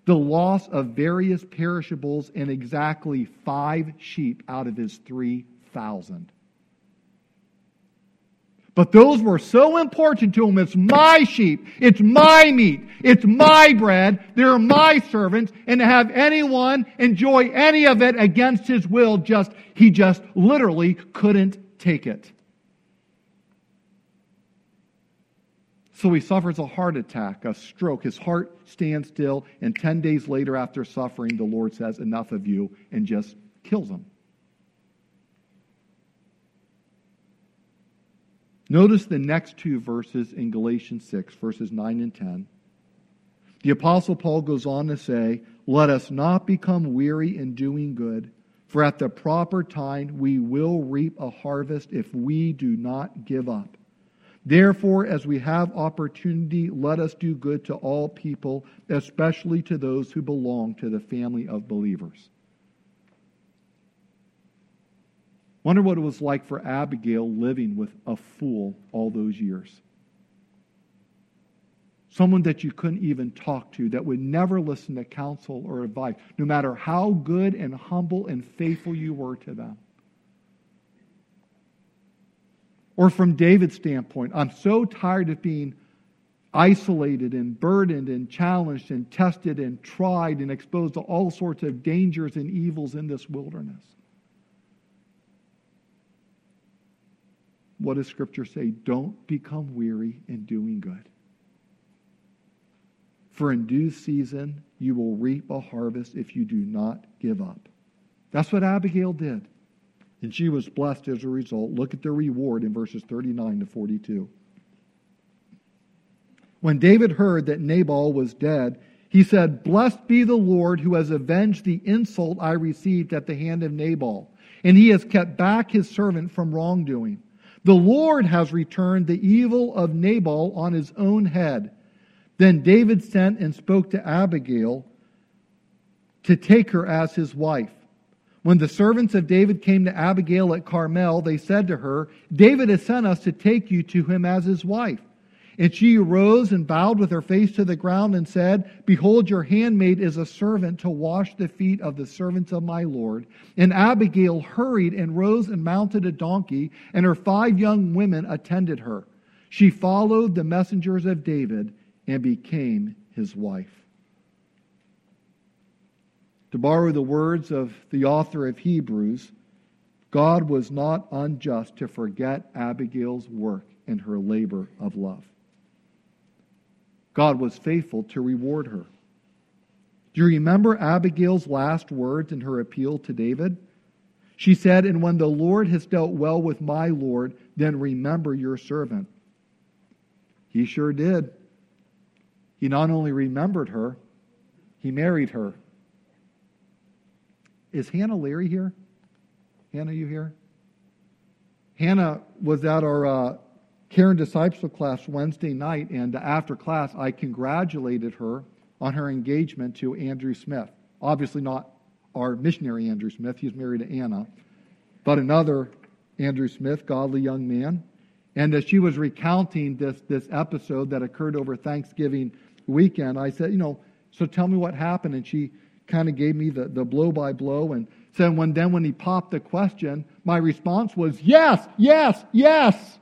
the loss of various perishables and exactly five sheep out of his three thousand. But those were so important to him. It's my sheep. It's my meat. It's my bread. They're my servants. And to have anyone enjoy any of it against his will, just he just literally couldn't take it. So he suffers a heart attack, a stroke. His heart stands still. And ten days later after suffering, the Lord says, enough of you, and just kills him. Notice the next two verses in Galatians six, verses nine and ten. The Apostle Paul goes on to say, Let us not become weary in doing good, for at the proper time we will reap a harvest if we do not give up. Therefore, as we have opportunity, let us do good to all people, especially to those who belong to the family of believers. Wonder what it was like for Abigail living with a fool all those years. Someone that you couldn't even talk to, that would never listen to counsel or advice, no matter how good and humble and faithful you were to them. Or from David's standpoint, I'm so tired of being isolated and burdened and challenged and tested and tried and exposed to all sorts of dangers and evils in this wilderness. What does Scripture say? Don't become weary in doing good. For in due season you will reap a harvest if you do not give up. That's what Abigail did. And she was blessed as a result. Look at the reward in verses thirty-nine to forty-two. When David heard that Nabal was dead, he said, "Blessed be the Lord who has avenged the insult I received at the hand of Nabal, and he has kept back his servant from wrongdoing. The Lord has returned the evil of Nabal on his own head." Then David sent and spoke to Abigail to take her as his wife. When the servants of David came to Abigail at Carmel, they said to her, "David has sent us to take you to him as his wife." And she arose and bowed with her face to the ground and said, "Behold, your handmaid is a servant to wash the feet of the servants of my Lord." And Abigail hurried and rose and mounted a donkey, and her five young women attended her. She followed the messengers of David and became his wife. To borrow the words of the author of Hebrews, God was not unjust to forget Abigail's work and her labor of love. God was faithful to reward her. Do you remember Abigail's last words in her appeal to David? She said, "And when the Lord has dealt well with my Lord, then remember your servant." He sure did. He not only remembered her, he married her. Is Hannah Leary here? Hannah, you here? Hannah was at our uh, Care and Discipleship class Wednesday night, and after class, I congratulated her on her engagement to Andrew Smith. Obviously not our missionary Andrew Smith. He's married to Anna, but another Andrew Smith, godly young man. And as she was recounting this, this episode that occurred over Thanksgiving weekend, I said, you know, so tell me what happened. And she kind of gave me the, the blow by blow. And so when, then when he popped the question, my response was, yes, yes, yes.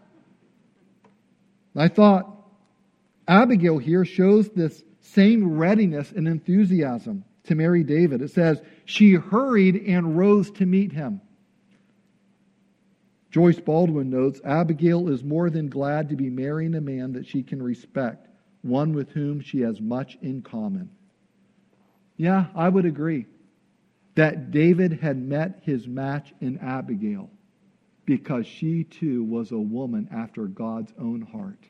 And I thought Abigail here shows this same readiness and enthusiasm to marry David. It says, she hurried and rose to meet him. Joyce Baldwin notes, Abigail is more than glad to be marrying a man that she can respect, one with whom she has much in common. Yeah, I would agree that David had met his match in Abigail because she too was a woman after God's own heart,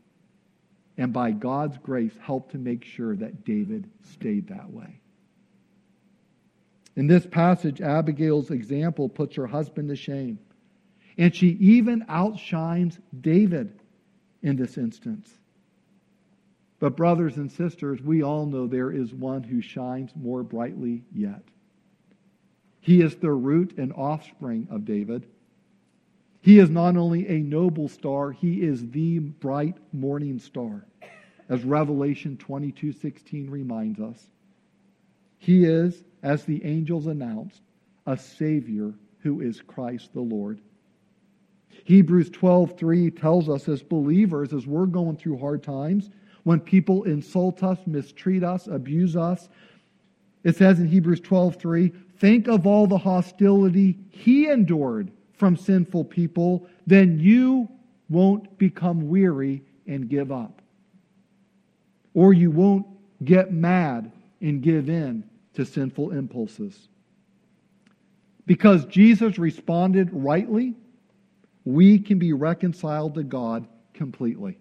and by God's grace helped to make sure that David stayed that way. In this passage, Abigail's example puts her husband to shame. And she even outshines David in this instance. But brothers and sisters, we all know there is one who shines more brightly yet. He is the root and offspring of David. He is not only a noble star, he is the bright morning star, as Revelation twenty-two sixteen reminds us. He is, as the angels announced, a Savior who is Christ the Lord. Hebrews twelve three tells us as believers, as we're going through hard times, when people insult us, mistreat us, abuse us, it says in Hebrews twelve three, "Think of all the hostility he endured from sinful people, then you won't become weary and give up." Or you won't get mad and give in to sinful impulses. Because Jesus responded rightly, we can be reconciled to God completely.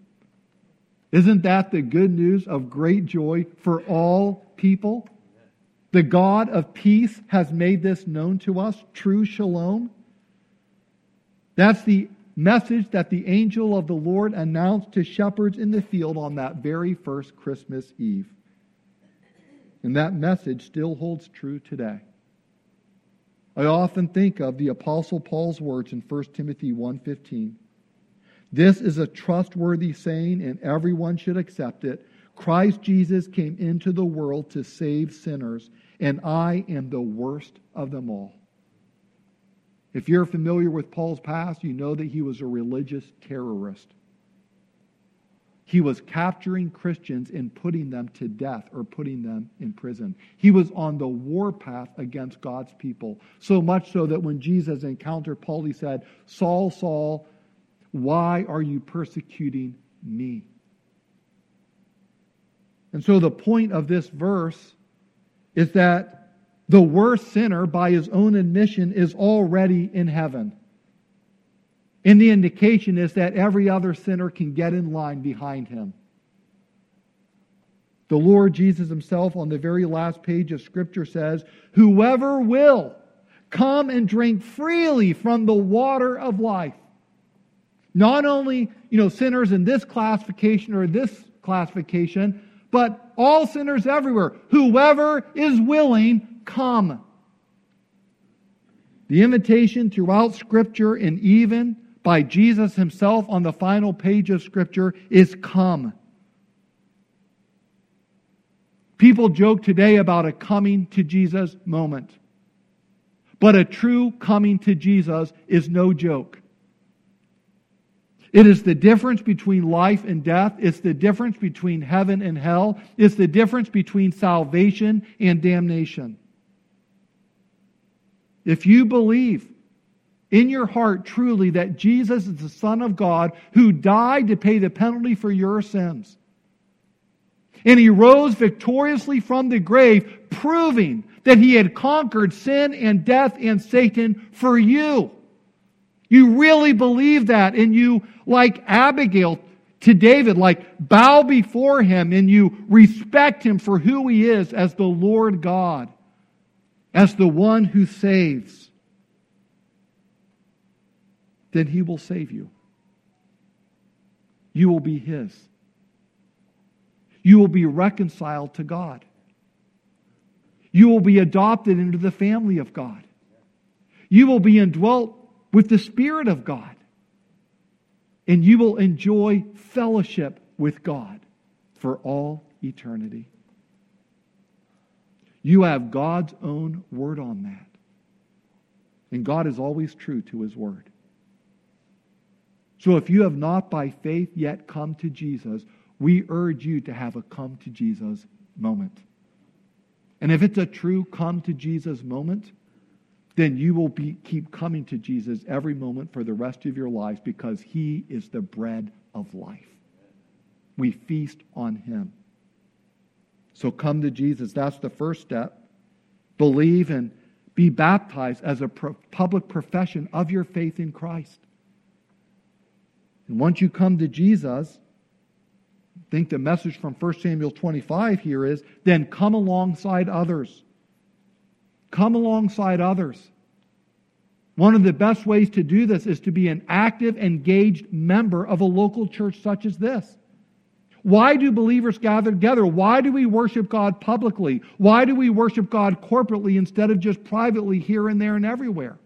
Isn't that the good news of great joy for all people? The God of peace has made this known to us, true shalom. That's the message that the angel of the Lord announced to shepherds in the field on that very first Christmas Eve. And that message still holds true today. I often think of the Apostle Paul's words in First Timothy one fifteen. This is a trustworthy saying, and everyone should accept it. Christ Jesus came into the world to save sinners, and I am the worst of them all. If you're familiar with Paul's past, you know that he was a religious terrorist. He was capturing Christians and putting them to death or putting them in prison. He was on the warpath against God's people, so much so that when Jesus encountered Paul, he said, Saul, Saul, why are you persecuting me? And so the point of this verse is that the worst sinner, by his own admission, is already in heaven. And the indication is that every other sinner can get in line behind him. The Lord Jesus himself on the very last page of Scripture says, whoever will, come and drink freely from the water of life. Not only, you know, sinners in this classification or this classification, but all sinners everywhere, whoever is willing, come. The invitation throughout Scripture and even by Jesus himself on the final page of Scripture is come. People joke today about a coming to Jesus moment. But a true coming to Jesus is no joke. It is the difference between life and death. It's the difference between heaven and hell. It's the difference between salvation and damnation. If you believe in your heart truly that Jesus is the Son of God who died to pay the penalty for your sins, and He rose victoriously from the grave, proving that He had conquered sin and death and Satan for you, you really believe that, and you, like Abigail to David, like bow before him and you respect him for who he is as the Lord God, as the one who saves, then he will save you. You will be his. You will be reconciled to God. You will be adopted into the family of God. You will be indwelt with the Spirit of God. And you will enjoy fellowship with God for all eternity. You have God's own word on that. And God is always true to His word. So if you have not by faith yet come to Jesus, we urge you to have a come to Jesus moment. And if it's a true come to Jesus moment, then you will be, keep coming to Jesus every moment for the rest of your lives because He is the bread of life. We feast on Him. So come to Jesus. That's the first step. Believe and be baptized as a pro- public profession of your faith in Christ. And once you come to Jesus, I think the message from First Samuel twenty-five here is, then come alongside others. Come alongside others. One of the best ways to do this is to be an active, engaged member of a local church such as this. Why do believers gather together? Why do we worship God publicly? Why do we worship God corporately instead of just privately here and there and everywhere?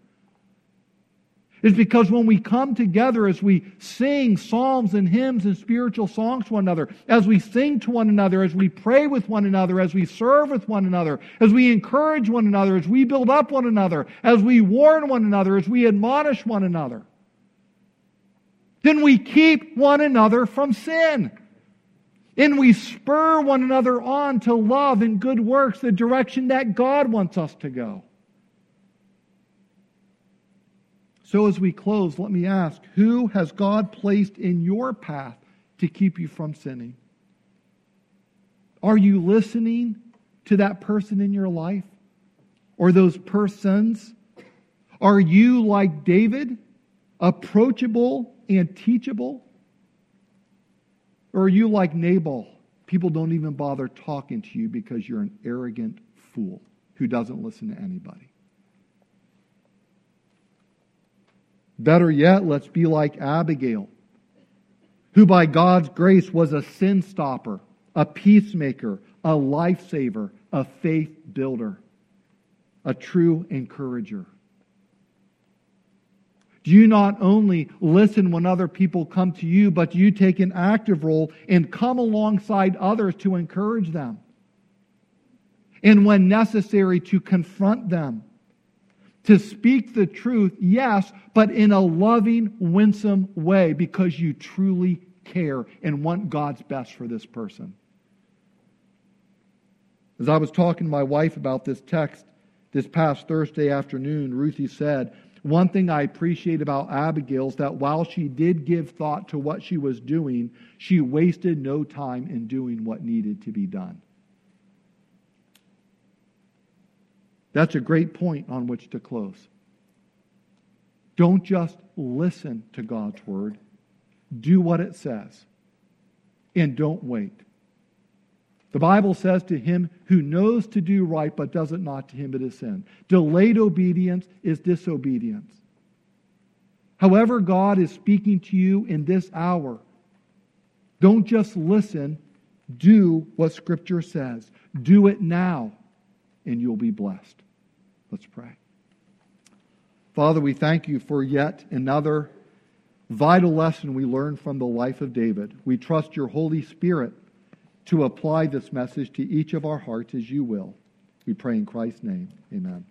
It's because when we come together, as we sing psalms and hymns and spiritual songs to one another, as we sing to one another, as we pray with one another, as we serve with one another, as we encourage one another, as we build up one another, as we warn one another, as we admonish one another, then we keep one another from sin. And we spur one another on to love and good works, the direction that God wants us to go. So as we close, let me ask, who has God placed in your path to keep you from sinning? Are you listening to that person in your life or those persons? Are you, like David, approachable and teachable? Or are you like Nabal? People don't even bother talking to you because you're an arrogant fool. who doesn't listen to anybody. Better yet, let's be like Abigail, who by God's grace was a sin stopper, a peacemaker, a lifesaver, a faith builder, a true encourager. Do you not only listen when other people come to you, but you take an active role and come alongside others to encourage them, and when necessary, to confront them, to speak the truth, yes, but in a loving, winsome way, because you truly care and want God's best for this person. As I was talking to my wife about this text this past Thursday afternoon, Ruthie said, "One thing I appreciate about Abigail is that while she did give thought to what she was doing, she wasted no time in doing what needed to be done." That's a great point on which to close. Don't just listen to God's word. Do what it says. And don't wait. The Bible says, to him who knows to do right but does it not, to him it is sin. Delayed obedience is disobedience. However God is speaking to you in this hour, don't just listen. Do what Scripture says. Do it now, and you'll be blessed. Let's pray. Father, we thank you for yet another vital lesson we learned from the life of David. We trust your Holy Spirit to apply this message to each of our hearts as you will. We pray in Christ's name. Amen.